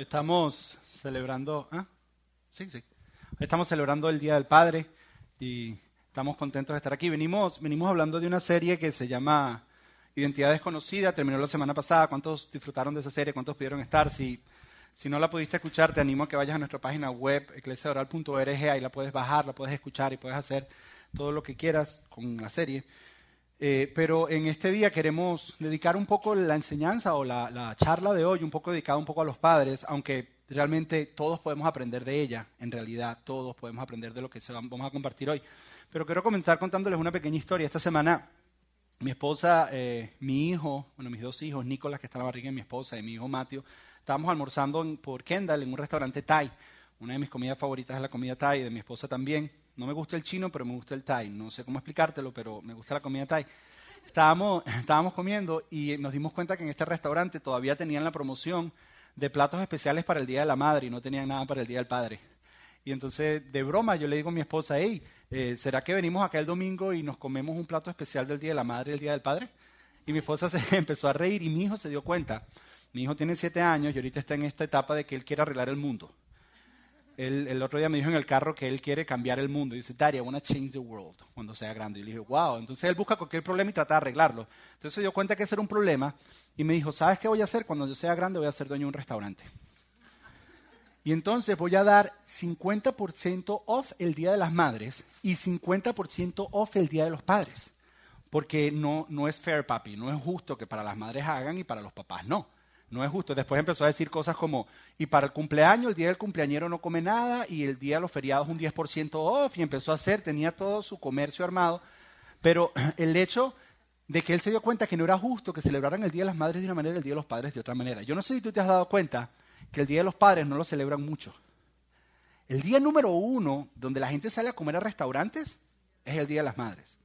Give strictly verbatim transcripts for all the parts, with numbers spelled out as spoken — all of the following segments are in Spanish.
Estamos celebrando, ¿ah? sí, sí. Estamos celebrando el Día del Padre y estamos contentos de estar aquí. Venimos, venimos hablando de una serie que se llama Identidad Desconocida, terminó la semana pasada. ¿Cuántos disfrutaron de esa serie? ¿Cuántos pudieron estar? Si, si no la pudiste escuchar, te animo a que vayas a nuestra página web, eclesiadoral punto org, ahí la puedes bajar, la puedes escuchar y puedes hacer todo lo que quieras con la serie. Eh, pero en este día queremos dedicar un poco la enseñanza o la, la charla de hoy, un poco dedicada un poco a los padres, aunque realmente todos podemos aprender de ella, en realidad todos podemos aprender de lo que vamos a compartir hoy. Pero quiero comenzar contándoles una pequeña historia. Esta semana mi esposa, eh, mi hijo, bueno mis dos hijos, Nicolás que está en la barriga de mi esposa y mi hijo Matthew, estábamos almorzando en, por Kendall en un restaurante Thai. Una de mis comidas favoritas es la comida Thai, de mi esposa también. No me gusta el chino, pero me gusta el Thai. No sé cómo explicártelo, pero me gusta la comida Thai. Estábamos, estábamos comiendo y nos dimos cuenta que en este restaurante todavía tenían la promoción de platos especiales para el Día de la Madre y no tenían nada para el Día del Padre. Y entonces, de broma, yo le digo a mi esposa, hey, eh, ¿será que venimos acá el domingo y nos comemos un plato especial del Día de la Madre y el Día del Padre? Y mi esposa se empezó a reír y mi hijo se dio cuenta. Mi hijo tiene siete años y ahorita está en esta etapa de que él quiere arreglar el mundo. Él, el otro día me dijo en el carro que él quiere cambiar el mundo. Dice, Daddy, I want to change the world cuando sea grande. Y le dije, wow. Entonces él busca cualquier problema y trata de arreglarlo. Entonces se dio cuenta que ese era un problema y me dijo, ¿sabes qué voy a hacer? Cuando yo sea grande voy a ser dueño de un restaurante. Y entonces voy a dar cincuenta por ciento off el Día de las Madres y cincuenta por ciento off el Día de los Padres. Porque no, no es fair, papi. No es justo que para las madres hagan y para los papás no. No es justo. Después empezó a decir cosas como, y para el cumpleaños, el día del cumpleañero no come nada, y el día de los feriados un diez por ciento off, y empezó a hacer, tenía todo su comercio armado. Pero el hecho de que él se dio cuenta que no era justo que celebraran el Día de las Madres de una manera y el Día de los Padres de otra manera. Yo no sé si tú te has dado cuenta que el Día de los Padres no lo celebran mucho. El día número uno donde la gente sale a comer a restaurantes es el Día de las Madres.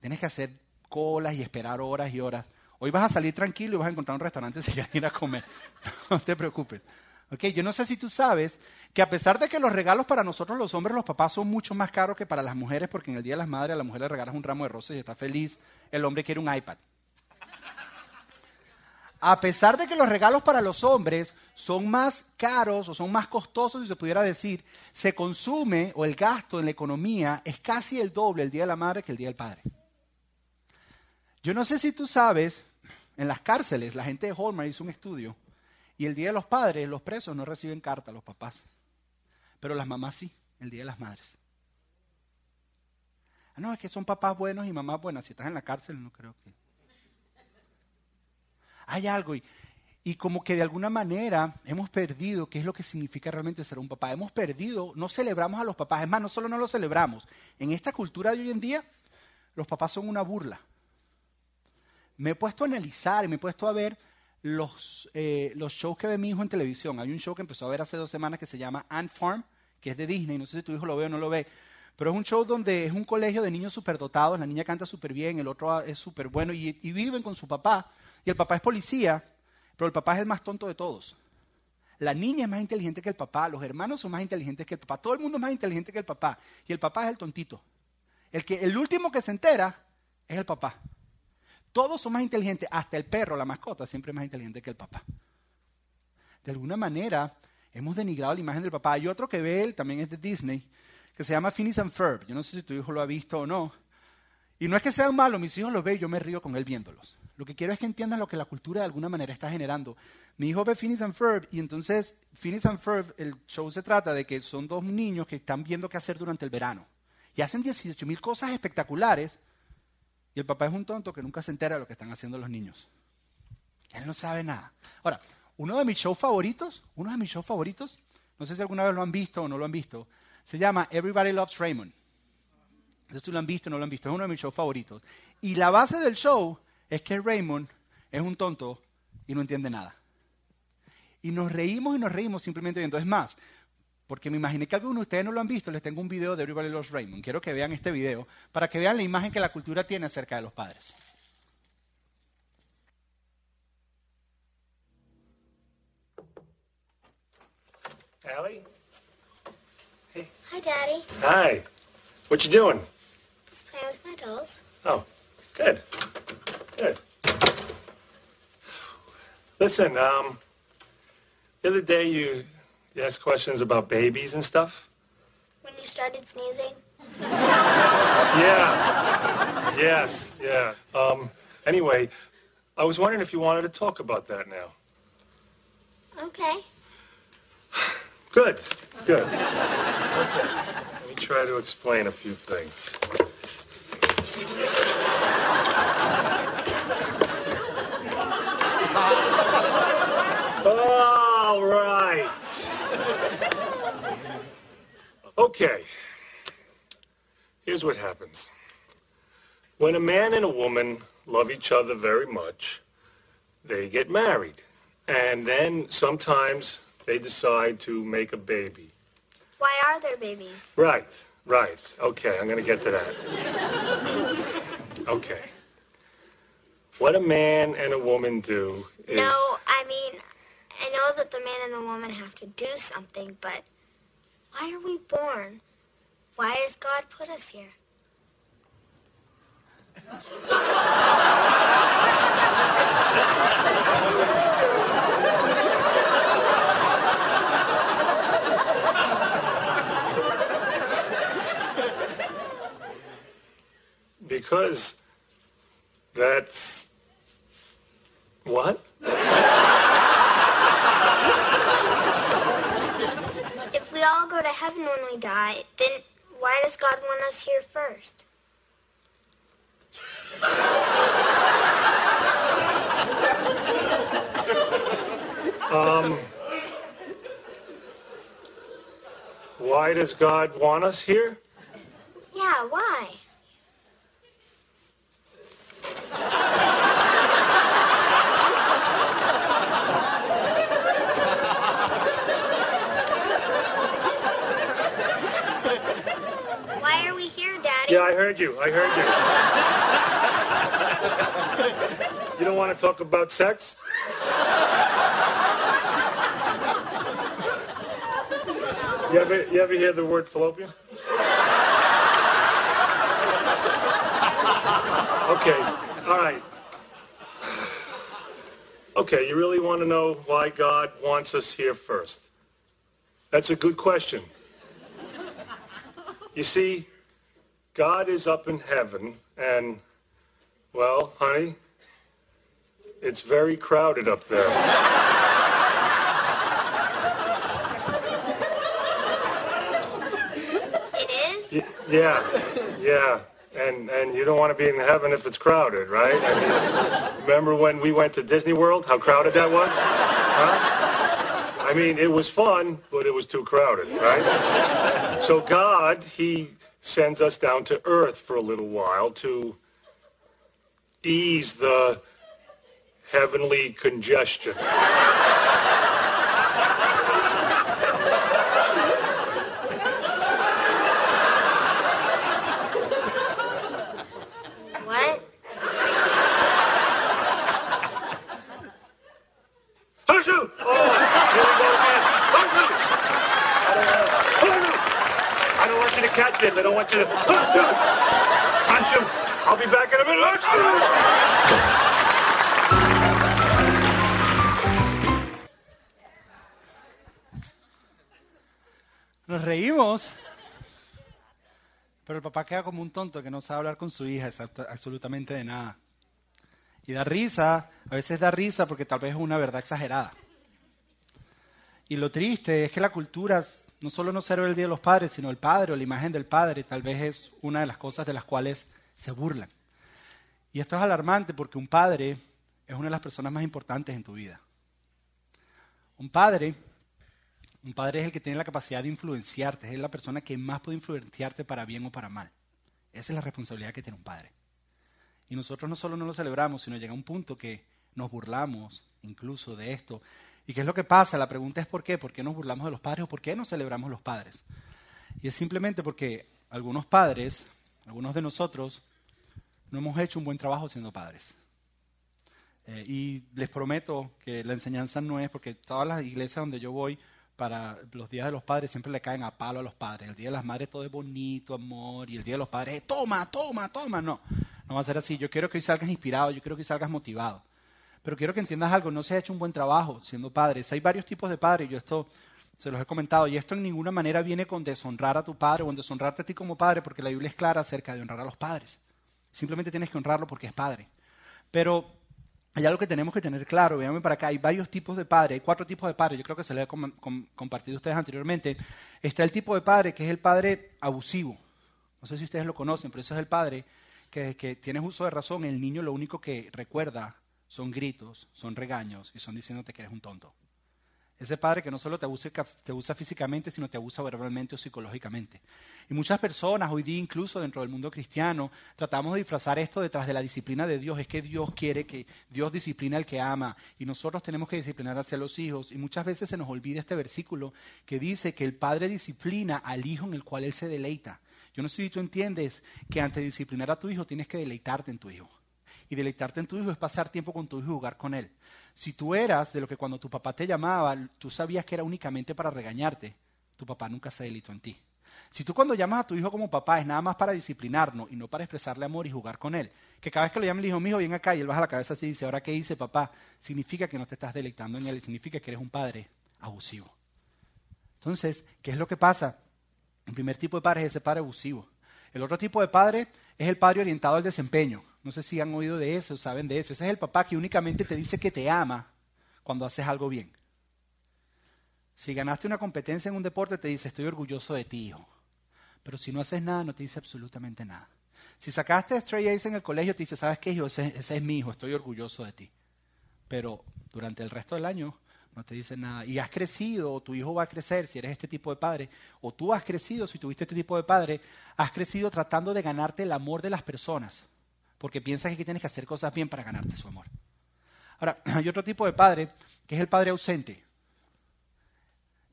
Tienes que hacer colas y esperar horas y horas. Hoy vas a salir tranquilo y vas a encontrar un restaurante si quieres ir a comer. No te preocupes. Okay, yo no sé si tú sabes que a pesar de que los regalos para nosotros los hombres, los papás, son mucho más caros que para las mujeres, porque en el Día de las Madres a la mujer le regalas un ramo de rosas y está feliz, el hombre quiere un iPad. A pesar de que los regalos para los hombres son más caros o son más costosos, si se pudiera decir, se consume o el gasto en la economía es casi el doble el Día de la Madre que el Día del Padre. Yo no sé si tú sabes... En las cárceles, la gente de Hallmark hizo un estudio y el Día de los Padres, los presos no reciben carta a los papás, pero las mamás sí, el Día de las Madres. Ah, no, es que son papás buenos y mamás buenas. Si estás en la cárcel, no creo que... Hay algo y, y como que de alguna manera hemos perdido qué es lo que significa realmente ser un papá. Hemos perdido, no celebramos a los papás. Es más, no solo no los celebramos. En esta cultura de hoy en día, los papás son una burla. Me he puesto a analizar y me he puesto a ver los, eh, los shows que ve mi hijo en televisión. Hay un show que empezó a ver hace dos semanas que se llama Ant Farm, que es de Disney. No sé si tu hijo lo ve o no lo ve. Pero es un show donde es un colegio de niños superdotados. La niña canta súper bien, el otro es súper bueno y, y viven con su papá. Y el papá es policía, pero el papá es el más tonto de todos. La niña es más inteligente que el papá. Los hermanos son más inteligentes que el papá. Todo el mundo es más inteligente que el papá. Y el papá es el tontito. El, que, el último que se entera es el papá. Todos son más inteligentes, hasta el perro, la mascota, siempre es más inteligente que el papá. De alguna manera, hemos denigrado la imagen del papá. Hay otro que ve él, también es de Disney, que se llama Phineas and Ferb. Yo no sé si tu hijo lo ha visto o no. Y no es que sean malos, mis hijos los ven y yo me río con él viéndolos. Lo que quiero es que entiendan lo que la cultura de alguna manera está generando. Mi hijo ve Phineas and Ferb y entonces Phineas and Ferb, el show se trata de que son dos niños que están viendo qué hacer durante el verano. Y hacen dieciocho mil cosas espectaculares. Y el papá es un tonto que nunca se entera de lo que están haciendo los niños. Él no sabe nada. Ahora, uno de mis shows favoritos, uno de mis shows favoritos, no sé si alguna vez lo han visto o no lo han visto, se llama Everybody Loves Raymond. No sé si lo han visto o no lo han visto, es uno de mis shows favoritos. Y la base del show es que Raymond es un tonto y no entiende nada. Y nos reímos y nos reímos simplemente viendo. Es más, porque me imaginé que algunos de ustedes no lo han visto, les tengo un video de Everybody Loves Raymond. Quiero que vean este video para que vean la imagen que la cultura tiene acerca de los padres. Allie? Hey. Hi, Daddy. Hi. What you doing? Just playing with my dolls. Oh, good. Good. Listen, um... The other day you, you asked questions about babies and stuff. When you started sneezing? Yeah. Yes, yeah. Um, anyway, I was wondering if you wanted to talk about that now. Okay. Good, good. Okay. Let me try to explain a few things. All right. Okay. Here's what happens. When a man and a woman love each other very much, they get married. And then sometimes they decide to make a baby. Why are there babies? Right, right. Okay, I'm going to get to that. Okay. What a man and a woman do is... No, I mean, I know that the man and the woman have to do something, but why are we born? Why has God put us here? Because that's what? If we all go to heaven when we die, then why does God want us here first? Um, why does God want us here? Yeah, why? Why are we here, Daddy? Yeah, I heard you. I heard you. You don't want to talk about sex? You ever, you ever hear the word fallopian? Okay, all right. Okay, you really want to know why God wants us here first? That's a good question. You see, God is up in heaven, and, well, honey, it's very crowded up there. Yeah, yeah, and and you don't want to be in heaven if it's crowded, right? I mean, remember when we went to Disney World, how crowded that was? Huh? I mean, it was fun, but it was too crowded, right? So God, he sends us down to earth for a little while to ease the heavenly congestion. This. I don't want you to... I'll be back in a minute. Nos reímos, pero el papá queda como un tonto que no sabe hablar con su hija absolutamente de nada. Y da risa, a veces da risa porque tal vez es una verdad exagerada. Y lo triste es que la cultura... No solo no sirve el Día de los Padres, sino el padre o la imagen del padre tal vez es una de las cosas de las cuales se burlan. Y esto es alarmante porque un padre es una de las personas más importantes en tu vida. Un padre, un padre es el que tiene la capacidad de influenciarte, es la persona que más puede influenciarte para bien o para mal. Esa es la responsabilidad que tiene un padre. Y nosotros no solo no lo celebramos, sino llega un punto que nos burlamos incluso de esto. ¿Y qué es lo que pasa? La pregunta es ¿por qué? ¿Por qué nos burlamos de los padres o por qué no celebramos los padres? Y es simplemente porque algunos padres, algunos de nosotros, no hemos hecho un buen trabajo siendo padres. Eh, y les prometo que la enseñanza no es porque todas las iglesias donde yo voy para los días de los padres siempre le caen a palo a los padres. El día de las madres todo es bonito, amor, y el día de los padres es toma, toma, toma. No, no va a ser así. Yo quiero que hoy salgas inspirado, yo quiero que hoy salgas motivado. Pero quiero que entiendas algo, no se ha hecho un buen trabajo siendo padres. Hay varios tipos de padres, yo esto se los he comentado, y esto en ninguna manera viene con deshonrar a tu padre o en deshonrarte a ti como padre, porque la Biblia es clara acerca de honrar a los padres. Simplemente tienes que honrarlo porque es padre. Pero hay algo que tenemos que tener claro, véanme para acá, hay varios tipos de padres, hay cuatro tipos de padres, yo creo que se les he com- com- compartido a ustedes anteriormente. Está el tipo de padre que es el padre abusivo, no sé si ustedes lo conocen, pero eso es el padre que, que tienes uso de razón, el niño lo único que recuerda son gritos, son regaños y son diciéndote que eres un tonto. Ese padre que no solo te abusa, te abusa físicamente, sino te abusa verbalmente o psicológicamente. Y muchas personas hoy día, incluso dentro del mundo cristiano, tratamos de disfrazar esto detrás de la disciplina de Dios. Es que Dios quiere que Dios disciplina al que ama y nosotros tenemos que disciplinar hacia los hijos. Y muchas veces se nos olvida este versículo que dice que el padre disciplina al hijo en el cual él se deleita. Yo no sé si tú entiendes que antes de disciplinar a tu hijo tienes que deleitarte en tu hijo. Y deleitarte en tu hijo es pasar tiempo con tu hijo y jugar con él. Si tú eras de lo que cuando tu papá te llamaba, tú sabías que era únicamente para regañarte, tu papá nunca se deleitó en ti. Si tú cuando llamas a tu hijo como papá es nada más para disciplinarnos y no para expresarle amor y jugar con él, que cada vez que lo llamen le dijo, mijo, ven acá, y él baja la cabeza así y dice, ¿ahora qué hice, papá? Significa que no te estás deleitando en él, significa que eres un padre abusivo. Entonces, ¿qué es lo que pasa? El primer tipo de padre es ese padre abusivo. El otro tipo de padre es el padre orientado al desempeño. No sé si han oído de eso o saben de eso. Ese es el papá que únicamente te dice que te ama cuando haces algo bien. Si ganaste una competencia en un deporte, te dice, estoy orgulloso de ti, hijo. Pero si no haces nada, no te dice absolutamente nada. Si sacaste straight A's en el colegio, te dice, ¿sabes qué, hijo? Ese, ese es mi hijo, estoy orgulloso de ti. Pero durante el resto del año no te dice nada. Y has crecido, o tu hijo va a crecer si eres este tipo de padre, o tú has crecido si tuviste este tipo de padre, has crecido tratando de ganarte el amor de las personas. Porque piensas que tienes que hacer cosas bien para ganarte su amor. Ahora, hay otro tipo de padre, que es el padre ausente.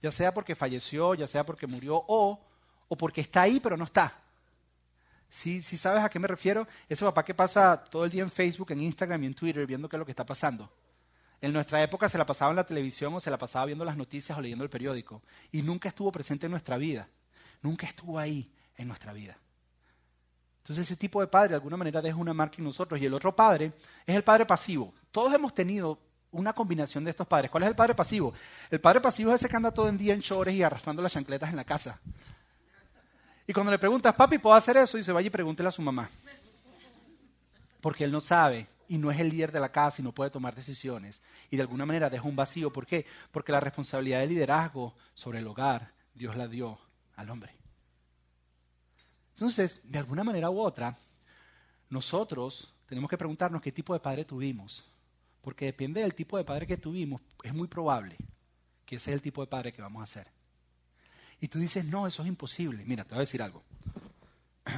Ya sea porque falleció, ya sea porque murió, o, o porque está ahí pero no está. Si, si sabes a qué me refiero, ese papá que pasa todo el día en Facebook, en Instagram y en Twitter viendo qué es lo que está pasando. En nuestra época se la pasaba en la televisión o se la pasaba viendo las noticias o leyendo el periódico. Y nunca estuvo presente en nuestra vida. Nunca estuvo ahí en nuestra vida. Entonces ese tipo de padre de alguna manera deja una marca en nosotros. Y el otro padre es el padre pasivo. Todos hemos tenido una combinación de estos padres. ¿Cuál es el padre pasivo? El padre pasivo es ese que anda todo el día en chores y arrastrando las chancletas en la casa. Y cuando le preguntas, papi, ¿puedo hacer eso? Y se vaya y pregúntele a su mamá. Porque él no sabe y no es el líder de la casa y no puede tomar decisiones. Y de alguna manera deja un vacío. ¿Por qué? Porque la responsabilidad de liderazgo sobre el hogar, Dios la dio al hombre. Entonces, de alguna manera u otra, nosotros tenemos que preguntarnos qué tipo de padre tuvimos. Porque depende del tipo de padre que tuvimos, es muy probable que ese es el tipo de padre que vamos a ser. Y tú dices, no, eso es imposible. Mira, te voy a decir algo.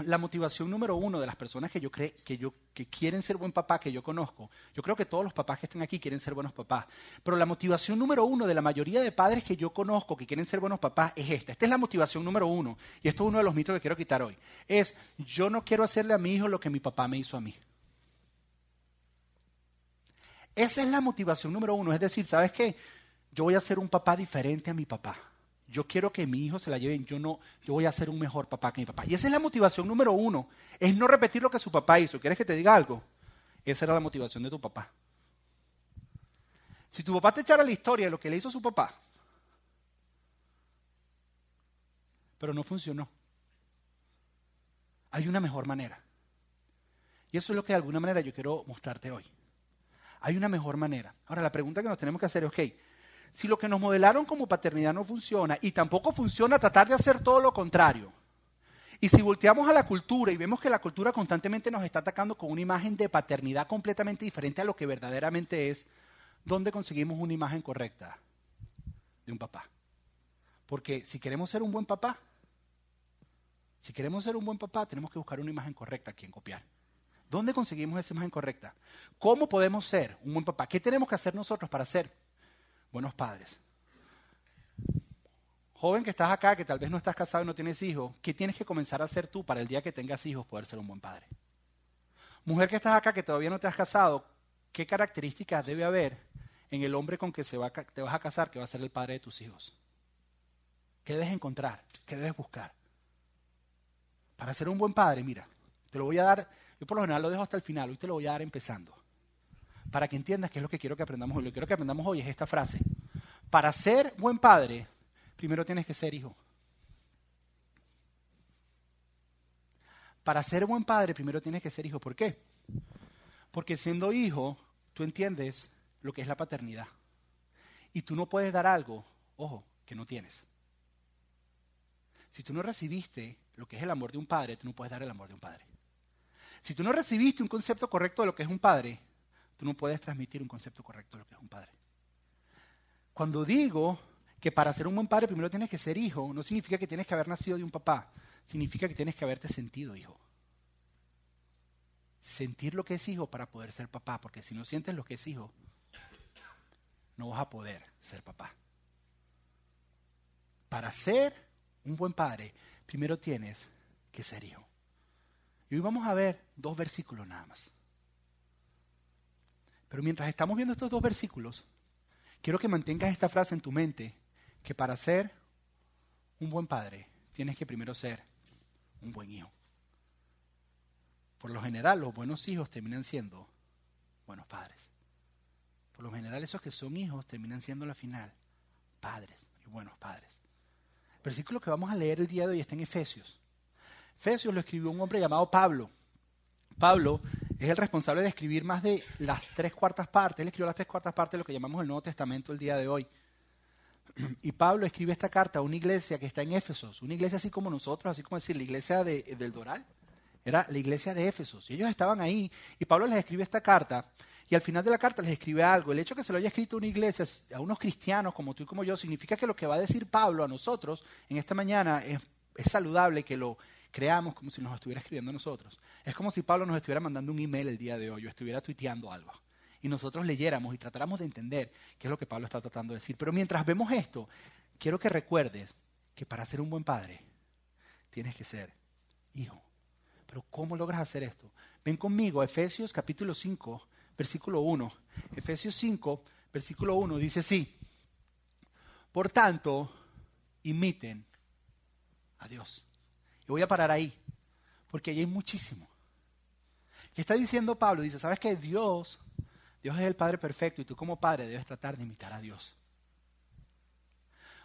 La motivación número uno de las personas que yo creo que, yo, que quieren ser buen papá, que yo conozco, yo creo que todos los papás que están aquí quieren ser buenos papás, pero la motivación número uno de la mayoría de padres que yo conozco que quieren ser buenos papás es esta. Esta es la motivación número uno, y esto es uno de los mitos que quiero quitar hoy. Es, yo no quiero hacerle a mi hijo lo que mi papá me hizo a mí. Esa es la motivación número uno, es decir, ¿sabes qué? Yo voy a ser un papá diferente a mi papá. Yo quiero que mi hijo se la lleven, yo no, yo voy a ser un mejor papá que mi papá. Y esa es la motivación número uno, es no repetir lo que su papá hizo. ¿Quieres que te diga algo? Esa era la motivación de tu papá. Si tu papá te echara la historia de lo que le hizo su papá, pero no funcionó, hay una mejor manera. Y eso es lo que de alguna manera yo quiero mostrarte hoy. Hay una mejor manera. Ahora, la pregunta que nos tenemos que hacer es, ok, si lo que nos modelaron como paternidad no funciona y tampoco funciona tratar de hacer todo lo contrario, y si volteamos a la cultura y vemos que la cultura constantemente nos está atacando con una imagen de paternidad completamente diferente a lo que verdaderamente es, ¿dónde conseguimos una imagen correcta de un papá? Porque si queremos ser un buen papá, si queremos ser un buen papá, tenemos que buscar una imagen correcta a quien copiar. ¿Dónde conseguimos esa imagen correcta? ¿Cómo podemos ser un buen papá? ¿Qué tenemos que hacer nosotros para ser buenos padres? Joven que estás acá, que tal vez no estás casado y no tienes hijos, ¿qué tienes que comenzar a hacer tú para el día que tengas hijos poder ser un buen padre? Mujer que estás acá, que todavía no te has casado, ¿qué características debe haber en el hombre con que se va, te vas a casar, que va a ser el padre de tus hijos? ¿Qué debes encontrar? ¿Qué debes buscar? Para ser un buen padre, mira, te lo voy a dar, yo por lo general lo dejo hasta el final, hoy te lo voy a dar empezando. para que entiendas qué es lo que quiero que aprendamos hoy. Lo que quiero que aprendamos hoy es esta frase. Para ser buen padre, primero tienes que ser hijo. Para ser buen padre, primero tienes que ser hijo. ¿Por qué? Porque siendo hijo, tú entiendes lo que es la paternidad. Y tú no puedes dar algo, ojo, que no tienes. Si tú no recibiste lo que es el amor de un padre, tú no puedes dar el amor de un padre. Si tú no recibiste un concepto correcto de lo que es un padre, tú no puedes transmitir un concepto correcto de lo que es un padre. Cuando digo que para ser un buen padre primero tienes que ser hijo, no significa que tienes que haber nacido de un papá, significa que tienes que haberte sentido hijo. Sentir lo que es hijo para poder ser papá, porque si no sientes lo que es hijo, no vas a poder ser papá. Para ser un buen padre, primero tienes que ser hijo. Y hoy vamos a ver dos versículos nada más. Pero mientras estamos viendo estos dos versículos, quiero que mantengas esta frase en tu mente, que para ser un buen padre, tienes que primero ser un buen hijo. Por lo general, los buenos hijos terminan siendo buenos padres. Por lo general, esos que son hijos terminan siendo al final padres y buenos padres. El versículo que vamos a leer el día de hoy está en Efesios. Efesios lo escribió un hombre llamado Pablo. Pablo es el responsable de escribir más de las tres cuartas partes. Él escribió las tres cuartas partes de lo que llamamos el Nuevo Testamento el día de hoy. Y Pablo escribe esta carta a una iglesia que está en Éfesos, una iglesia así como nosotros, así como decir la iglesia de, del Doral. Era la iglesia de Éfesos. Y ellos estaban ahí y Pablo les escribe esta carta y al final de la carta les escribe algo. El hecho de que se lo haya escrito a una iglesia, a unos cristianos como tú y como yo, significa que lo que va a decir Pablo a nosotros en esta mañana es, es saludable que lo creamos como si nos estuviera escribiendo a nosotros. Es como si Pablo nos estuviera mandando un email el día de hoy o estuviera tuiteando algo. Y nosotros leyéramos y tratáramos de entender qué es lo que Pablo está tratando de decir. Pero mientras vemos esto, quiero que recuerdes que para ser un buen padre tienes que ser hijo. Pero ¿cómo logras hacer esto? Ven conmigo a Efesios capítulo cinco, versículo uno. Efesios cinco, versículo uno dice así. Por tanto, imiten a Dios. Y voy a parar ahí, porque ahí hay muchísimo. ¿Qué está diciendo Pablo? Dice, ¿sabes qué? Dios, Dios es el Padre perfecto y tú como padre debes tratar de imitar a Dios.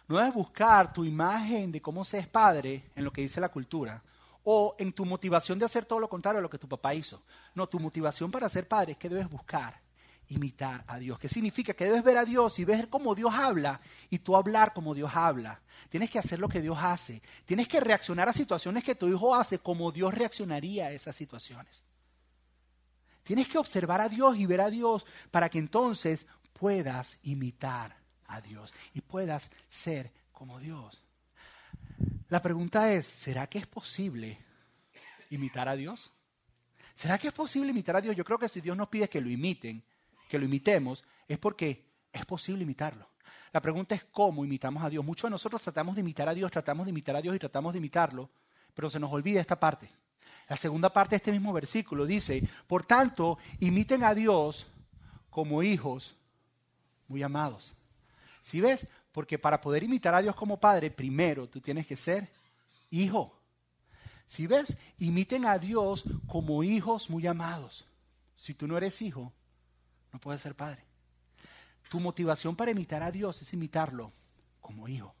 No debes buscar tu imagen de cómo seas padre en lo que dice la cultura, o en tu motivación de hacer todo lo contrario a lo que tu papá hizo. No, tu motivación para ser padre es que debes buscar imitar a Dios. ¿Qué significa? Que debes ver a Dios y ver cómo Dios habla y tú hablar como Dios habla. Tienes que hacer lo que Dios hace. Tienes que reaccionar a situaciones que tu hijo hace como Dios reaccionaría a esas situaciones. Tienes que observar a Dios y ver a Dios para que entonces puedas imitar a Dios y puedas ser como Dios. La pregunta es, ¿será que es posible imitar a Dios? ¿Será que es posible imitar a Dios? Yo creo que si Dios nos pide que lo imiten, que lo imitemos, es porque es posible imitarlo. La pregunta es cómo imitamos a Dios. Muchos de nosotros tratamos de imitar a Dios, tratamos de imitar a Dios y tratamos de imitarlo, pero se nos olvida esta parte. La segunda parte de este mismo versículo dice, por tanto, imiten a Dios como hijos muy amados. ¿Sí ves? Porque para poder imitar a Dios como padre, primero tú tienes que ser hijo. ¿Sí ves? Imiten a Dios como hijos muy amados. Si tú no eres hijo, no puedes ser padre. Tu motivación para imitar a Dios es imitarlo como hijo,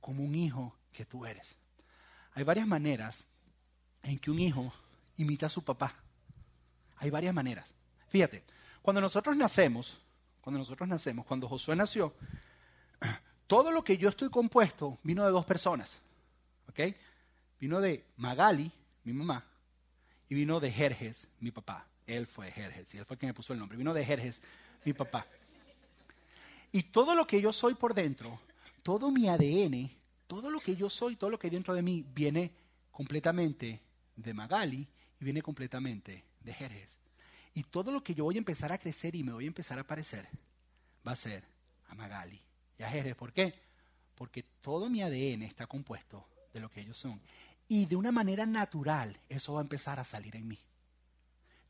como un hijo que tú eres. Hay varias maneras en que un hijo imita a su papá. Hay varias maneras. Fíjate, cuando nosotros nacemos, cuando nosotros nacemos, cuando Josué nació, todo lo que yo estoy compuesto vino de dos personas, ¿ok? Vino de Magali, mi mamá, y vino de Jerjes, mi papá. Él fue Jerjes, y él fue quien me puso el nombre. Vino de Jerjes, mi papá. Y todo lo que yo soy por dentro, todo mi A D N, todo lo que yo soy, todo lo que hay dentro de mí, viene completamente de Magali y viene completamente de Jerjes. Y todo lo que yo voy a empezar a crecer y me voy a empezar a parecer, va a ser a Magali. Ya Jerjes, ¿por qué? Porque todo mi A D N está compuesto de lo que ellos son. Y de una manera natural, eso va a empezar a salir en mí.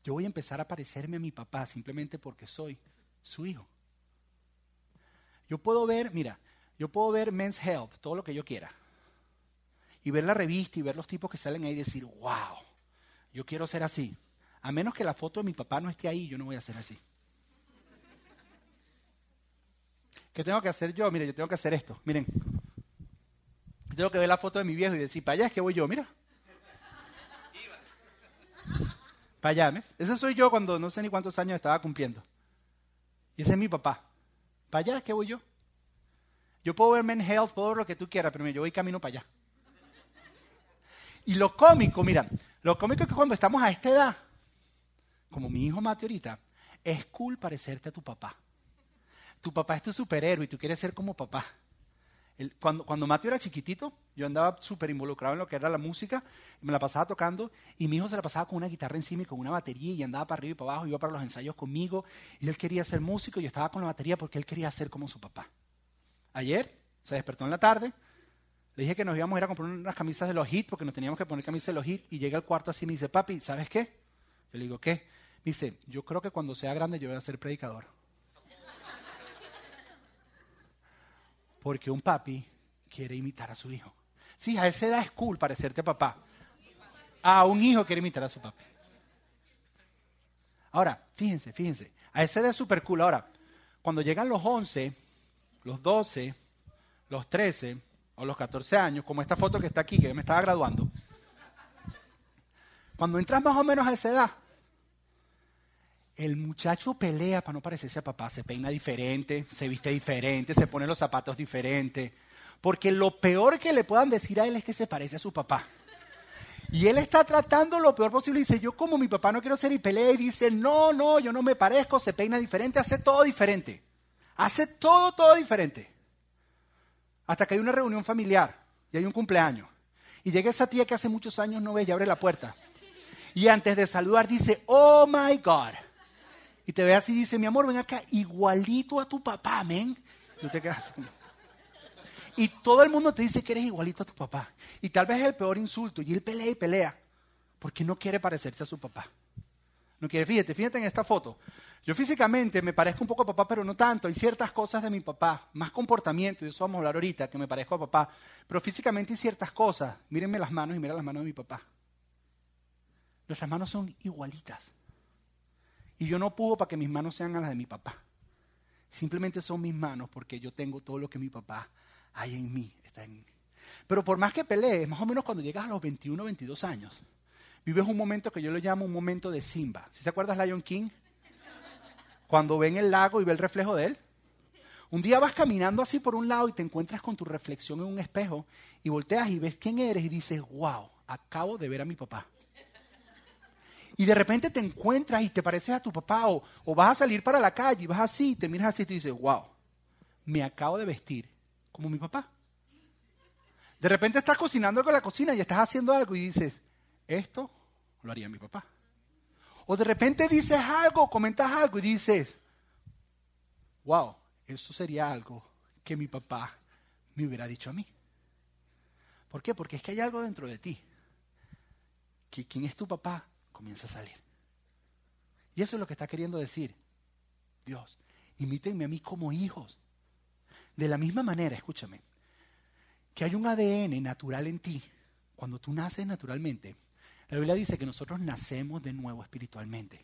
Yo voy a empezar a parecerme a mi papá simplemente porque soy su hijo. Yo puedo ver, mira, yo puedo ver Men's Health, todo lo que yo quiera. Y ver la revista y ver los tipos que salen ahí y decir, wow, yo quiero ser así. A menos que la foto de mi papá no esté ahí, yo no voy a ser así. ¿Qué tengo que hacer yo? Mire, yo tengo que hacer esto. Miren, tengo que ver la foto de mi viejo y decir, para allá es que voy yo, mira. Para allá, ¿ves? Ese soy yo cuando no sé ni cuántos años estaba cumpliendo. Y ese es mi papá. Para allá es que voy yo. Yo puedo verme en health, puedo ver lo que tú quieras, pero yo voy camino para allá. Y lo cómico, mira, lo cómico es que cuando estamos a esta edad, como mi hijo Mateo ahorita, es cool parecerte a tu papá. Tu papá es tu superhéroe y tú quieres ser como papá. El, cuando, cuando Mateo era chiquitito, yo andaba súper involucrado en lo que era la música, me la pasaba tocando y mi hijo se la pasaba con una guitarra encima y con una batería y andaba para arriba y para abajo, iba para los ensayos conmigo y él quería ser músico y yo estaba con la batería porque él quería ser como su papá. Ayer se despertó en la tarde, le dije que nos íbamos a ir a comprar unas camisas de los Hits porque nos teníamos que poner camisas de los Hits y llega al cuarto así y me dice, papi, ¿sabes qué? Yo le digo, ¿qué? Me dice, yo creo que cuando sea grande yo voy a ser predicador. Porque un papi quiere imitar a su hijo. Sí, a esa edad es cool parecerte a papá. A un hijo quiere imitar a su papi. Ahora, fíjense, fíjense. A esa edad es súper cool. Ahora, cuando llegan los once, los doce, los trece o los catorce años, como esta foto que está aquí, que yo me estaba graduando. Cuando entras más o menos a esa edad, el muchacho pelea para no parecerse a papá, se peina diferente, se viste diferente, se pone los zapatos diferentes, porque lo peor que le puedan decir a él es que se parece a su papá. Y él está tratando lo peor posible y dice, yo como mi papá no quiero ser, y pelea y dice, no, no, yo no me parezco, se peina diferente, hace todo diferente, hace todo, todo diferente. Hasta que hay una reunión familiar y hay un cumpleaños y llega esa tía que hace muchos años no ve y abre la puerta y antes de saludar dice, oh my God. Y te ve así y dice, mi amor, ven acá, igualito a tu papá, men. Y te quedas así. Y todo el mundo te dice que eres igualito a tu papá. Y tal vez es el peor insulto. Y él pelea y pelea. Porque no quiere parecerse a su papá. No quiere, fíjate, fíjate en esta foto. Yo físicamente me parezco un poco a papá, pero no tanto. Hay ciertas cosas de mi papá, más comportamiento, y de eso vamos a hablar ahorita, que me parezco a papá. Pero físicamente hay ciertas cosas. Mírenme las manos y mira las manos de mi papá. Nuestras manos son igualitas. Y yo no puedo para que mis manos sean a las de mi papá. Simplemente son mis manos porque yo tengo todo lo que mi papá hay en mí, está en mí. Pero por más que pelees, más o menos cuando llegas a los veintiuno, veintidós años, vives un momento que yo lo llamo un momento de Simba. ¿Sí se acuerdas Lion King? Cuando ven el lago y ve el reflejo de él. Un día vas caminando así por un lado y te encuentras con tu reflexión en un espejo y volteas y ves quién eres y dices, wow, acabo de ver a mi papá. Y de repente te encuentras y te pareces a tu papá o, o vas a salir para la calle y vas así y te miras así y te dices, wow, me acabo de vestir como mi papá. De repente estás cocinando algo en la cocina y estás haciendo algo y dices, esto lo haría mi papá. O de repente dices algo, comentas algo y dices, wow, eso sería algo que mi papá me hubiera dicho a mí. ¿Por qué? Porque es que hay algo dentro de ti. Que ¿quién es tu papá? Comienza a salir. Y eso es lo que está queriendo decir Dios. Imítenme a mí como hijos. De la misma manera, escúchame, que hay un A D N natural en ti. Cuando tú naces naturalmente, la Biblia dice que nosotros nacemos de nuevo espiritualmente.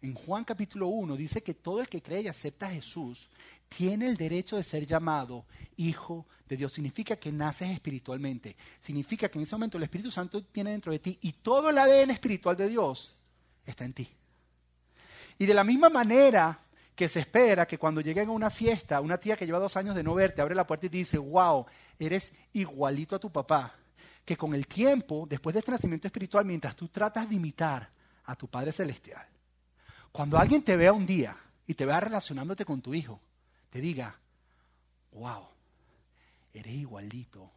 En Juan capítulo uno dice que todo el que cree y acepta a Jesús tiene el derecho de ser llamado hijo de Dios. Significa que naces espiritualmente. Significa que en ese momento el Espíritu Santo viene dentro de ti y todo el A D N espiritual de Dios está en ti. Y de la misma manera que se espera que cuando lleguen a una fiesta, una tía que lleva dos años de no verte abre la puerta y te dice, wow, eres igualito a tu papá. Que con el tiempo, después de este nacimiento espiritual, mientras tú tratas de imitar a tu Padre Celestial, cuando alguien te vea un día y te vea relacionándote con tu hijo, te diga, wow, eres igualito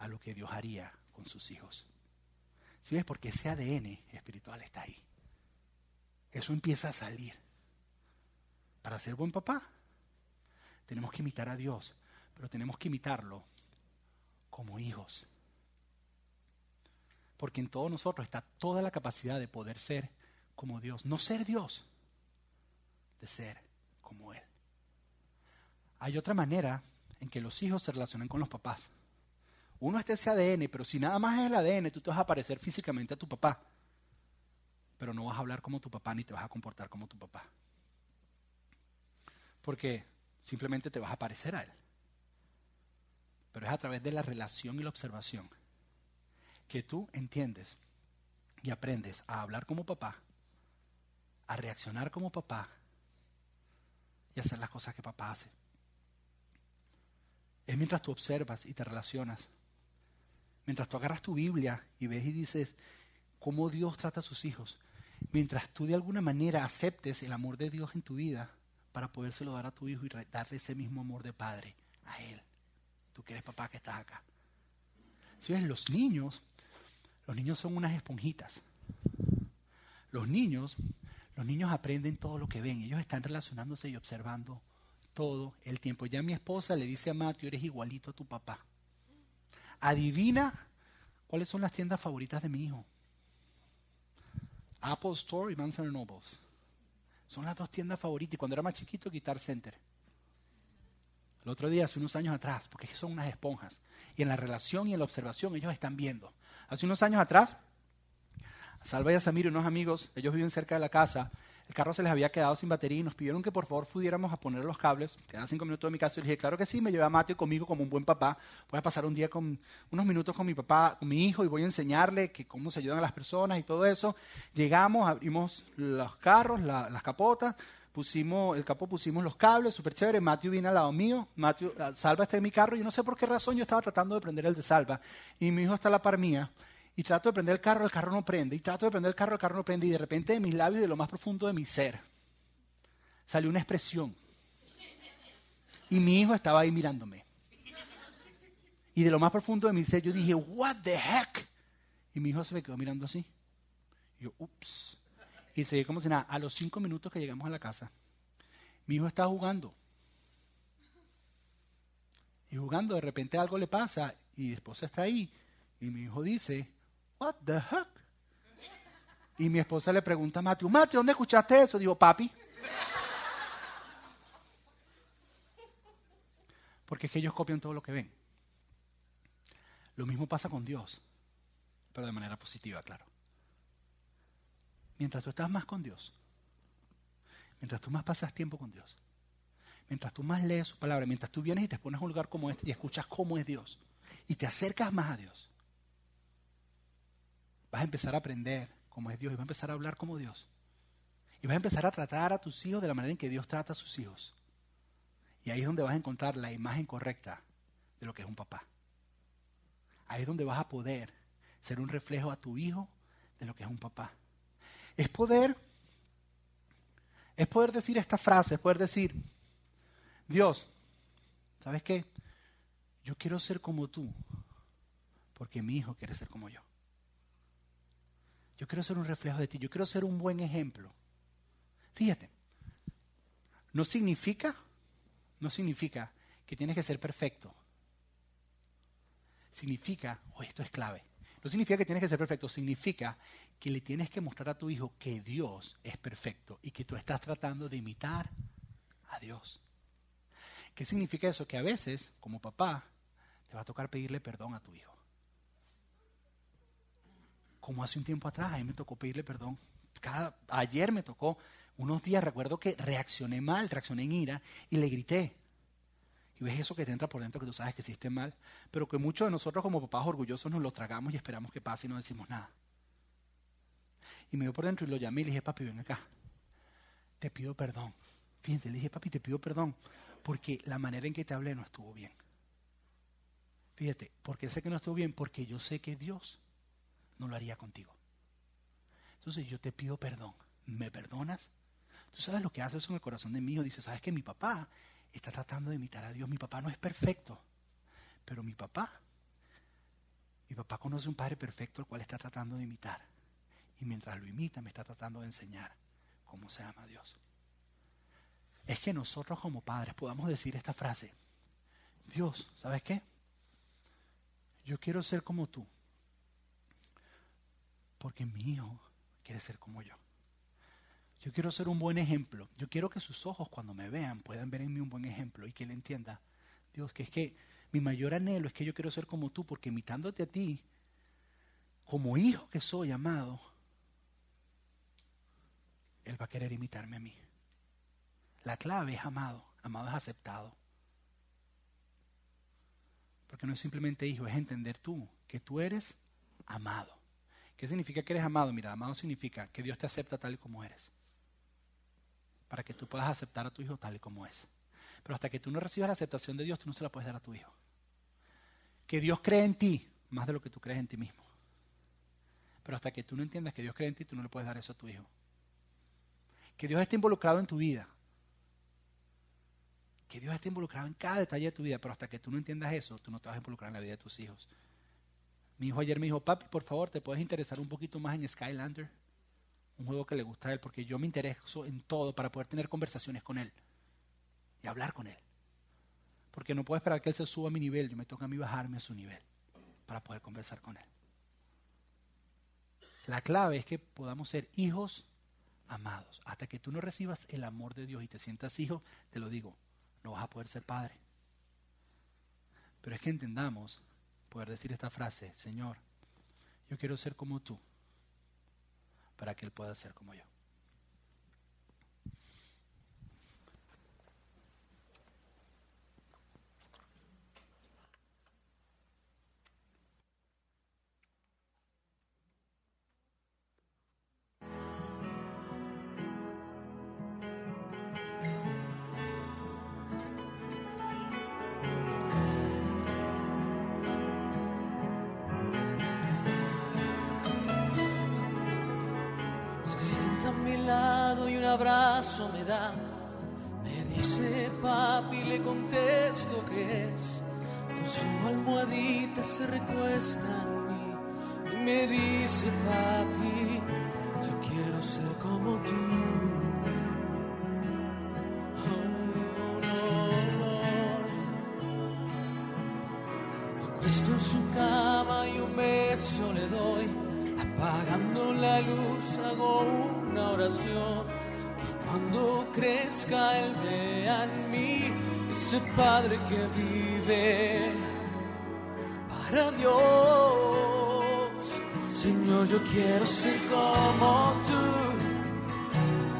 a lo que Dios haría con sus hijos. ¿Sí ves? Porque ese A D N espiritual está ahí. Eso empieza a salir. Para ser buen papá, tenemos que imitar a Dios, pero tenemos que imitarlo como hijos. Porque en todos nosotros está toda la capacidad de poder ser como Dios, no ser Dios, de ser como Él. Hay otra manera en que los hijos se relacionan con los papás. Uno está ese A D N, pero si nada más es el A D N, tú te vas a parecer físicamente a tu papá, pero no vas a hablar como tu papá ni te vas a comportar como tu papá. Porque Simplemente te vas a parecer a Él. Pero es a través de la relación y la observación que tú entiendes y aprendes a hablar como papá, a reaccionar como papá y hacer las cosas que papá hace. Es mientras tú observas y te relacionas, mientras tú agarras tu Biblia y ves y dices cómo Dios trata a sus hijos, mientras tú de alguna manera aceptes el amor de Dios en tu vida para podérselo dar a tu hijo y darle ese mismo amor de padre a él. Tú que eres papá que estás acá. Si ves, los niños, los niños son unas esponjitas. Los niños, los niños aprenden todo lo que ven. Ellos están relacionándose y observando todo el tiempo. Ya mi esposa le dice a Mateo, eres igualito a tu papá. Adivina cuáles son las tiendas favoritas de mi hijo. Apple Store y Barnes and Nobles. Son las dos tiendas favoritas. Y cuando era más chiquito, Guitar Center. El otro día, hace unos años atrás, porque son unas esponjas. Y en la relación y en la observación ellos están viendo. Hace unos años atrás, a Salva y a Samir, unos amigos, ellos viven cerca de la casa. El carro se les había quedado sin batería y nos pidieron que por favor pudiéramos a poner los cables. Quedaba cinco minutos de mi casa y les dije, claro que sí, me llevé a Mateo conmigo como un buen papá. Voy a pasar un día con unos minutos con mi papá, con mi hijo, y voy a enseñarle que cómo se ayudan a las personas y todo eso. Llegamos, abrimos los carros, la, las capotas, pusimos el capó, pusimos los cables, súper chévere. Mateo viene al lado mío, Mateo, Salva está en mi carro. Yo no sé por qué razón yo estaba tratando de prender el de Salva y mi hijo está a la par mía. Y trato de prender el carro, el carro no prende. Y trato de prender el carro, el carro no prende. Y de repente de mis labios, de lo más profundo de mi ser, salió una expresión. Y mi hijo estaba ahí mirándome. Y de lo más profundo de mi ser, yo dije, what the heck? Y mi hijo se me quedó mirando así. Y yo, ups. Y seguí como si nada. A los cinco minutos que llegamos a la casa, mi hijo estaba jugando. Y jugando, de repente algo le pasa. Y mi esposa está ahí. Y mi hijo dice, what the heck? Y mi esposa le pregunta a Mateo, Mateo, ¿dónde escuchaste eso? Digo, papi. Porque es que ellos copian todo lo que ven. Lo mismo pasa con Dios, pero de manera positiva, claro. Mientras tú estás más con Dios, mientras tú más pasas tiempo con Dios, mientras tú más lees su palabra, mientras tú vienes y te pones a un lugar como este y escuchas cómo es Dios y te acercas más a Dios, vas a empezar a aprender cómo es Dios y vas a empezar a hablar como Dios. Y vas a empezar a tratar a tus hijos de la manera en que Dios trata a sus hijos. Y ahí es donde vas a encontrar la imagen correcta de lo que es un papá. Ahí es donde vas a poder ser un reflejo a tu hijo de lo que es un papá. Es poder, es poder decir esta frase, es poder decir, Dios, ¿sabes qué? Yo quiero ser como tú, porque mi hijo quiere ser como yo. Yo quiero ser un reflejo de ti. Yo quiero ser un buen ejemplo. Fíjate, no significa, no significa que tienes que ser perfecto. Significa, oh, esto es clave. No significa que tienes que ser perfecto. Significa que le tienes que mostrar a tu hijo que Dios es perfecto y que tú estás tratando de imitar a Dios. ¿Qué significa eso? Que a veces, como papá, te va a tocar pedirle perdón a tu hijo. Como hace un tiempo atrás, a mí me tocó pedirle perdón. Cada, ayer me tocó, unos días, recuerdo que reaccioné mal, reaccioné en ira y le grité. Y ves eso que te entra por dentro, que tú sabes que hiciste mal, pero que muchos de nosotros como papás orgullosos nos lo tragamos y esperamos que pase y no decimos nada. Y me dio por dentro y lo llamé y le dije, papi, ven acá, te pido perdón. Fíjense, le dije, papi, te pido perdón porque la manera en que te hablé no estuvo bien. Fíjate, porque sé que no estuvo bien, porque yo sé que Dios no lo haría contigo. Entonces yo te pido perdón. ¿Me perdonas? Tú sabes lo que hace eso en el corazón de mi hijo. Dice, sabes que mi papá está tratando de imitar a Dios. Mi papá no es perfecto. Pero mi papá, mi papá conoce un padre perfecto al cual está tratando de imitar. Y mientras lo imita me está tratando de enseñar cómo se ama a Dios. Es que nosotros como padres podamos decir esta frase. Dios, ¿sabes qué? Yo quiero ser como tú. Porque mi hijo quiere ser como yo. Yo quiero ser un buen ejemplo. Yo quiero que sus ojos cuando me vean puedan ver en mí un buen ejemplo y que él entienda, Dios, que es que mi mayor anhelo es que yo quiero ser como tú porque imitándote a ti, como hijo que soy amado, él va a querer imitarme a mí. La clave es amado, amado, es aceptado. Porque no es simplemente hijo, es entender tú que tú eres amado. ¿Qué significa que eres amado? Mira, amado significa que Dios te acepta tal y como eres. Para que tú puedas aceptar a tu hijo tal y como es. Pero hasta que tú no recibas la aceptación de Dios, tú no se la puedes dar a tu hijo. Que Dios cree en ti más de lo que tú crees en ti mismo. Pero hasta que tú no entiendas que Dios cree en ti, tú no le puedes dar eso a tu hijo. Que Dios esté involucrado en tu vida. Que Dios esté involucrado en cada detalle de tu vida. Pero hasta que tú no entiendas eso, tú no te vas a involucrar en la vida de tus hijos. Mi hijo ayer me dijo, papi, por favor, ¿te puedes interesar un poquito más en Skylander? Un juego que le gusta a él, porque yo me intereso en todo para poder tener conversaciones con él. Y hablar con él. Porque no puedo esperar que él se suba a mi nivel. Yo me toca a mí bajarme a su nivel para poder conversar con él. La clave es que podamos ser hijos amados. Hasta que tú no recibas el amor de Dios y te sientas hijo, te lo digo, no vas a poder ser padre. Pero es que entendamos poder decir esta frase, Señor, yo quiero ser como tú, para que él pueda ser como yo. Me da, me dice papi, le contesto que es, con su almohadita se recuesta en mí y me dice papi, yo quiero ser como tú. Oh, no, no. Me acuesto en su cama y un beso le doy, apagando la luz hago una oración. Cuando crezca él vea en mí ese padre que vive para Dios. Señor, yo quiero ser como tú,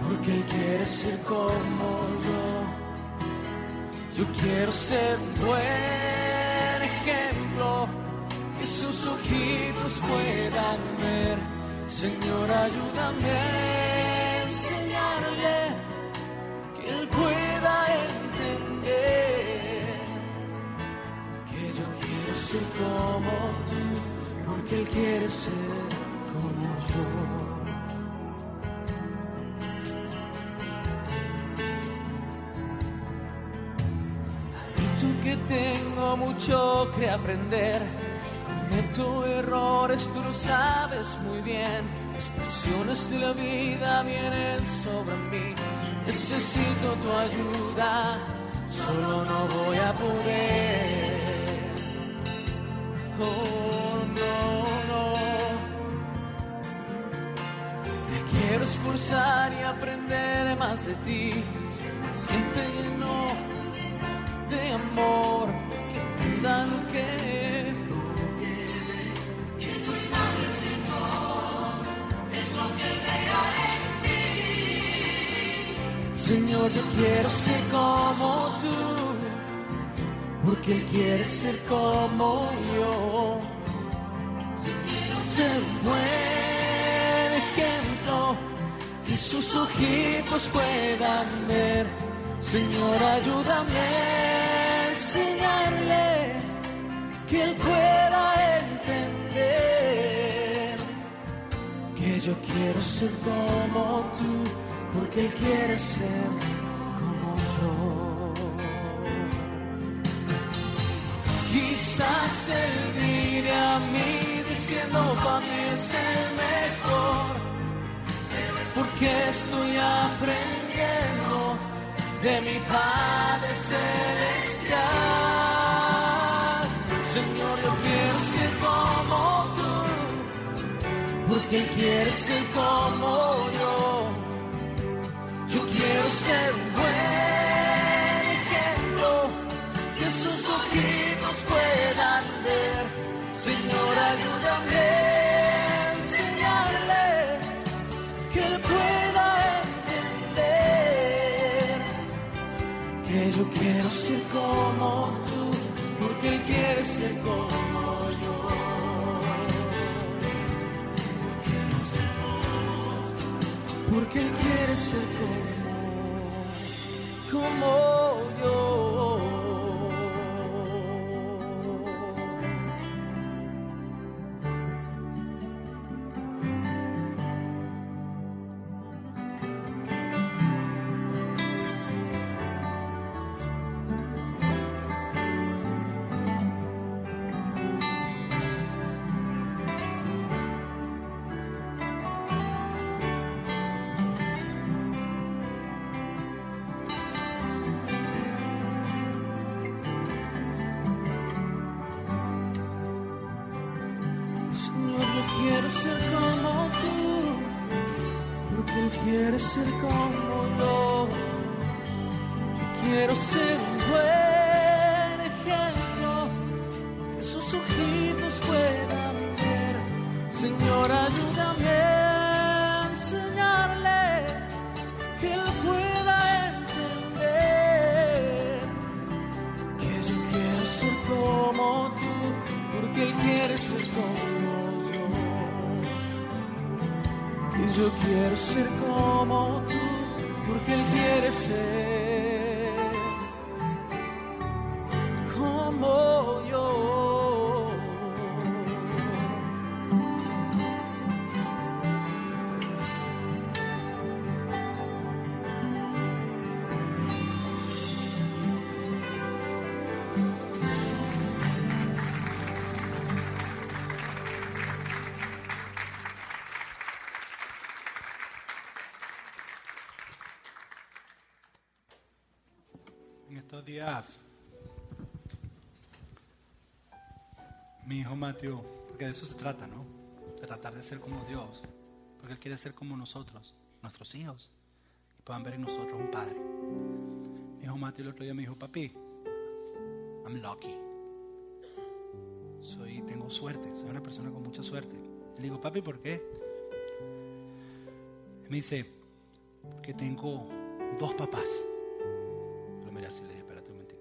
porque él quiere ser como yo. Yo quiero ser buen ejemplo, que sus ojitos puedan ver. Señor, ayúdame. Enseñarle que él pueda entender que yo quiero ser como tú, porque él quiere ser como yo. Admito que tengo mucho que aprender, cometo errores, tú lo sabes muy bien. Las presiones de la vida vienen sobre mí. Necesito tu ayuda, solo no voy a poder. Oh, no, no. Me quiero esforzar y aprender más de ti. Siente lleno de amor que abunda lo que es. Señor, yo quiero ser como tú, porque él quiere ser como yo. Yo quiero ser un buen ejemplo, que sus ojitos puedan ver. Señor, ayúdame a enseñarle que él pueda entender que yo quiero ser como tú, porque él quiere ser como yo. Quizás él diría a mí diciendo para mí es el mejor, porque estoy aprendiendo de mi Padre Celestial. Señor, yo quiero ser como tú, porque él quiere ser como yo. Yo quiero ser un buen ejemplo, que sus ojitos puedan ver. Señor, ayúdame a enseñarle que él pueda entender que Yo quiero ser como tú, porque Él quiere ser como yo. Porque Él quiere ser como, como yo. Quiero ser como yo, quiero ser un buen ejemplo, que sus ojitos puedan ver. Señor, ayúdame a enseñarle, que Él pueda entender, que yo quiero ser como tú, porque Él quiere ser como yo. Yo quiero ser como tú, porque Él quiere ser como yo. Mi hijo Mateo, porque de eso se trata, ¿no? De tratar de ser como Dios, porque Él quiere ser como nosotros, nuestros hijos, y puedan ver en nosotros un padre. Mi hijo Mateo el otro día me dijo: papi, I'm lucky, soy, tengo suerte, soy una persona con mucha suerte. Le digo: papi, ¿por qué? Me dice: porque tengo dos papás. Lo miré así, le dije: espérate un momentico.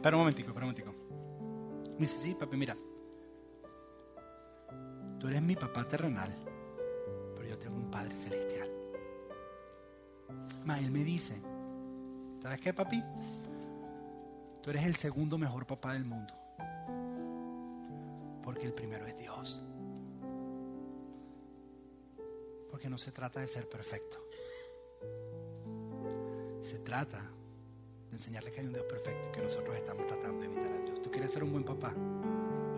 Espera un momentico, espera un momentico. Me dice: sí, papi, mira, tú eres mi papá terrenal, pero yo tengo un padre celestial. Ma, él me dice: ¿sabes qué, papi? Tú eres el segundo mejor papá del mundo, porque el primero es Dios. Porque no se trata de ser perfecto, se trata de enseñarle que hay un Dios perfecto, que nosotros estamos tratando de imitar a Dios. Tú quieres ser un buen papá,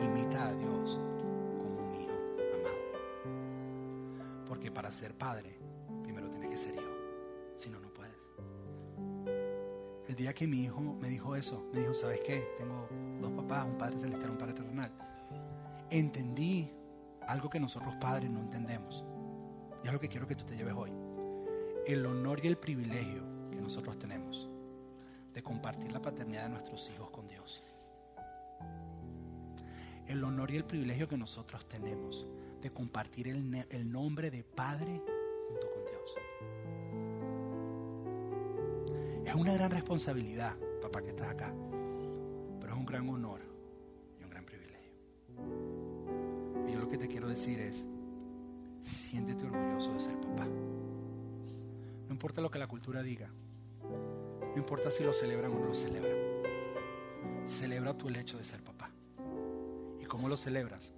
imita a Dios como un hijo amado, porque para ser padre primero tienes que ser hijo, si no, no puedes. El día que mi hijo me dijo eso, me dijo: ¿sabes qué? Tengo dos papás, un padre celestial, un padre terrenal. Entendí algo que nosotros padres no entendemos, y es lo que quiero que tú te lleves hoy: el honor y el privilegio que nosotros tenemos de compartir la paternidad de nuestros hijos con Dios. El honor y el privilegio que nosotros tenemos de compartir el, el nombre de Padre junto con Dios. Es una gran responsabilidad, papá, que estás acá, pero es un gran honor y un gran privilegio. Y yo lo que te quiero decir es: siéntete orgulloso de ser papá. No importa lo que la cultura diga, no importa si lo celebran o no lo celebran. Celebra tu hecho de ser papá. ¿Y cómo lo celebras?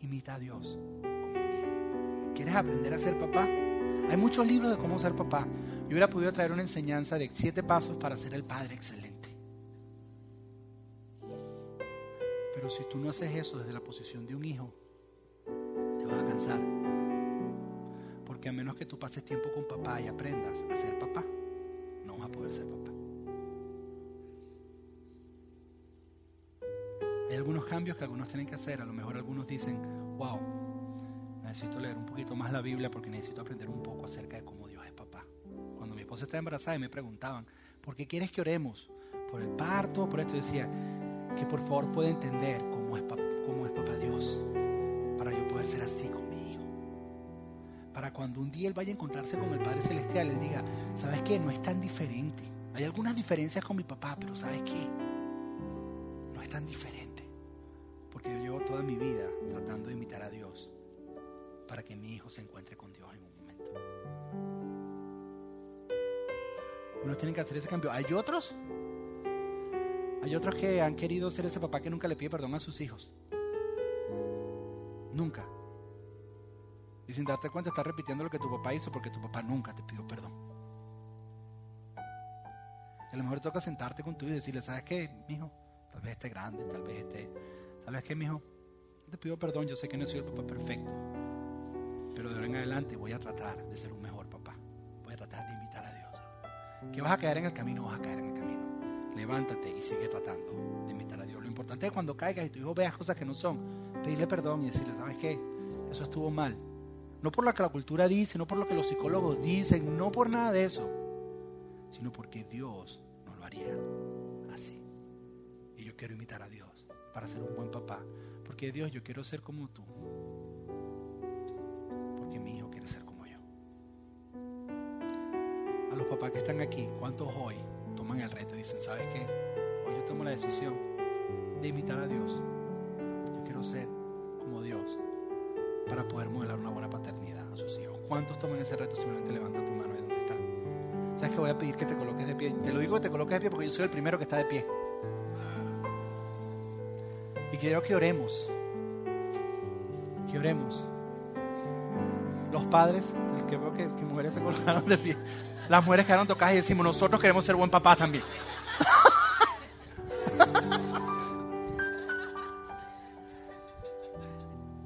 Imita a Dios como un hijo. ¿Quieres aprender a ser papá? Hay muchos libros de cómo ser papá. Yo hubiera podido traer una enseñanza de siete pasos para ser el padre excelente. Pero si tú no haces eso desde la posición de un hijo, te vas a cansar. Porque a menos que tú pases tiempo con papá y aprendas a ser papá, no vas a poder ser papá. Hay algunos cambios que algunos tienen que hacer. A lo mejor algunos dicen: wow, necesito leer un poquito más la Biblia, porque necesito aprender un poco acerca de cómo Dios es papá. Cuando mi esposa estaba embarazada y me preguntaban: ¿por qué quieres que oremos? ¿Por el parto? Por esto. Decía que por favor pueda entender cómo es, papá, cómo es papá Dios, para yo poder ser así con mi hijo, para cuando un día él vaya a encontrarse con el Padre Celestial, él diga, ¿sabes qué? No es tan diferente. Hay algunas diferencias con mi papá, pero ¿sabes qué? No es tan diferente. Porque yo llevo toda mi vida tratando de imitar a Dios para que mi hijo se encuentre con Dios en un momento. Unos tienen que hacer ese cambio. Hay otros, hay otros que han querido ser ese papá que nunca le pide perdón a sus hijos. Nunca. Y sin darte cuenta estás repitiendo lo que tu papá hizo, porque tu papá nunca te pidió perdón. A lo mejor toca sentarte con tu hijo y decirle, ¿sabes qué, mijo? Tal vez esté grande, tal vez esté... ¿Sabes qué, mijo? Te pido perdón, yo sé que no soy el papá perfecto, pero de ahora en adelante voy a tratar de ser un mejor papá. Voy a tratar de imitar a Dios. Que vas a caer en el camino, vas a caer en el camino. Levántate y sigue tratando de imitar a Dios. Lo importante es que cuando caigas y tu hijo veas cosas que no son, pedirle perdón y decirle, ¿sabes qué? Eso estuvo mal. No por lo que la cultura dice, no por lo que los psicólogos dicen, no por nada de eso, sino porque Dios no lo haría así. Y yo quiero imitar a Dios para ser un buen papá, porque Dios, yo quiero ser como tú, porque mi hijo quiere ser como yo. A los papás que están aquí, ¿cuántos hoy toman el reto y dicen, ¿sabes qué? Hoy yo tomo la decisión de imitar a Dios. Ser como Dios para poder modelar una buena paternidad a sus hijos. ¿Cuántos toman ese reto? Simplemente levanta tu mano. ¿Y dónde está? ¿Sabes que voy a pedir que te coloques de pie? Te lo digo que te coloques de pie porque yo soy el primero que está de pie. Y quiero que oremos. Que oremos. Los padres, que veo que, que mujeres se colocaron de pie. Las mujeres quedaron tocadas y decimos, nosotros queremos ser buen papá también.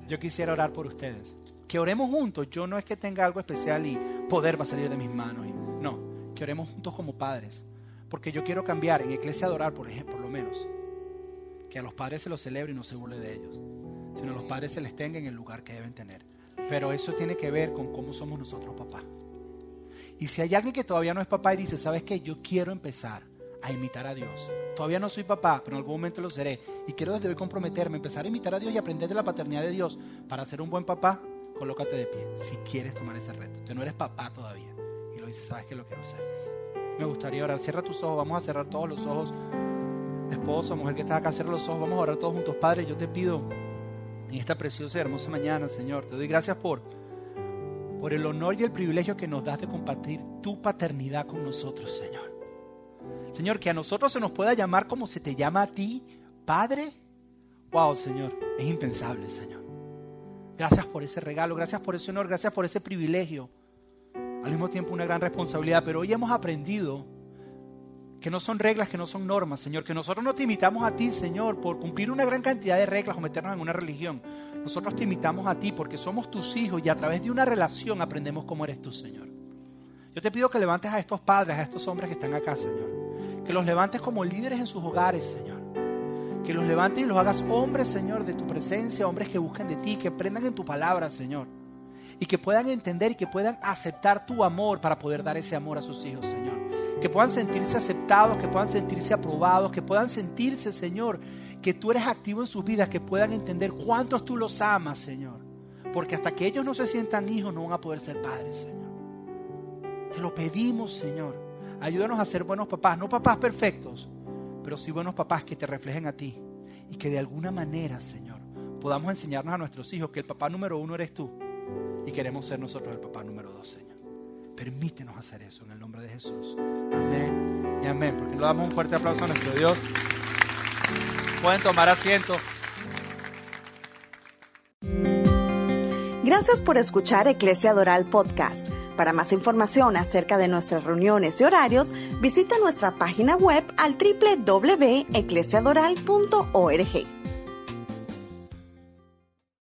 Yo quisiera orar por ustedes. Que oremos juntos. Yo no es que tenga algo especial y poder va a salir de mis manos. No, que oremos juntos como padres. Porque yo quiero cambiar en eclesiadoral, por ejemplo, por lo menos. Que a los padres se los celebre y no se burle de ellos. Sino a los padres se les tenga en el lugar que deben tener. Pero eso tiene que ver con cómo somos nosotros papás. Y si hay alguien que todavía no es papá y dice, ¿sabes qué? Yo quiero empezar a imitar a Dios. Todavía no soy papá, pero en algún momento lo seré. Y quiero desde hoy comprometerme, empezar a imitar a Dios y aprender de la paternidad de Dios. Para ser un buen papá, colócate de pie. Si quieres tomar ese reto. Tú no eres papá todavía. Y lo dices, ¿sabes qué? Lo quiero hacer. Me gustaría orar. Cierra tus ojos. Vamos a cerrar todos los ojos. Esposo, mujer que está acá, cierra los ojos. Vamos a orar todos juntos. Padre, yo te pido en esta preciosa y hermosa mañana, Señor, te doy gracias por, por el honor y el privilegio que nos das de compartir tu paternidad con nosotros, Señor. Señor, que a nosotros se nos pueda llamar como se te llama a ti, Padre. Wow, Señor, es impensable, Señor. Gracias por ese regalo, gracias por ese honor, gracias por ese privilegio. Al mismo tiempo una gran responsabilidad, pero hoy hemos aprendido que no son reglas, que no son normas, Señor, que nosotros no te imitamos a ti, Señor, por cumplir una gran cantidad de reglas o meternos en una religión. Nosotros te imitamos a ti porque somos tus hijos y a través de una relación aprendemos cómo eres tú, Señor. Yo te pido que levantes a estos padres, a estos hombres que están acá, Señor. Que los levantes como líderes en sus hogares, Señor. Que los levantes y los hagas hombres, Señor, de tu presencia, hombres que busquen de ti, que aprendan en tu palabra, Señor. Y que puedan entender y que puedan aceptar tu amor para poder dar ese amor a sus hijos, Señor. Que puedan sentirse aceptados, que puedan sentirse aprobados, que puedan sentirse, Señor, que tú eres activo en sus vidas, que puedan entender cuántos tú los amas, Señor. Porque hasta que ellos no se sientan hijos no van a poder ser padres, Señor. Te lo pedimos, Señor. Ayúdanos a ser buenos papás, no papás perfectos, pero sí buenos papás que te reflejen a ti y que de alguna manera, Señor, podamos enseñarnos a nuestros hijos que el papá número uno eres tú y queremos ser nosotros el papá número dos, Señor. Permítenos hacer eso en el nombre de Jesús. Amén y amén. Porque le damos un fuerte aplauso a nuestro Dios. Pueden tomar asiento. Gracias por escuchar Eclesia Doral Podcast. Para más información acerca de nuestras reuniones y horarios, visita nuestra página web al doble u doble u doble u punto eclesiadoral punto org.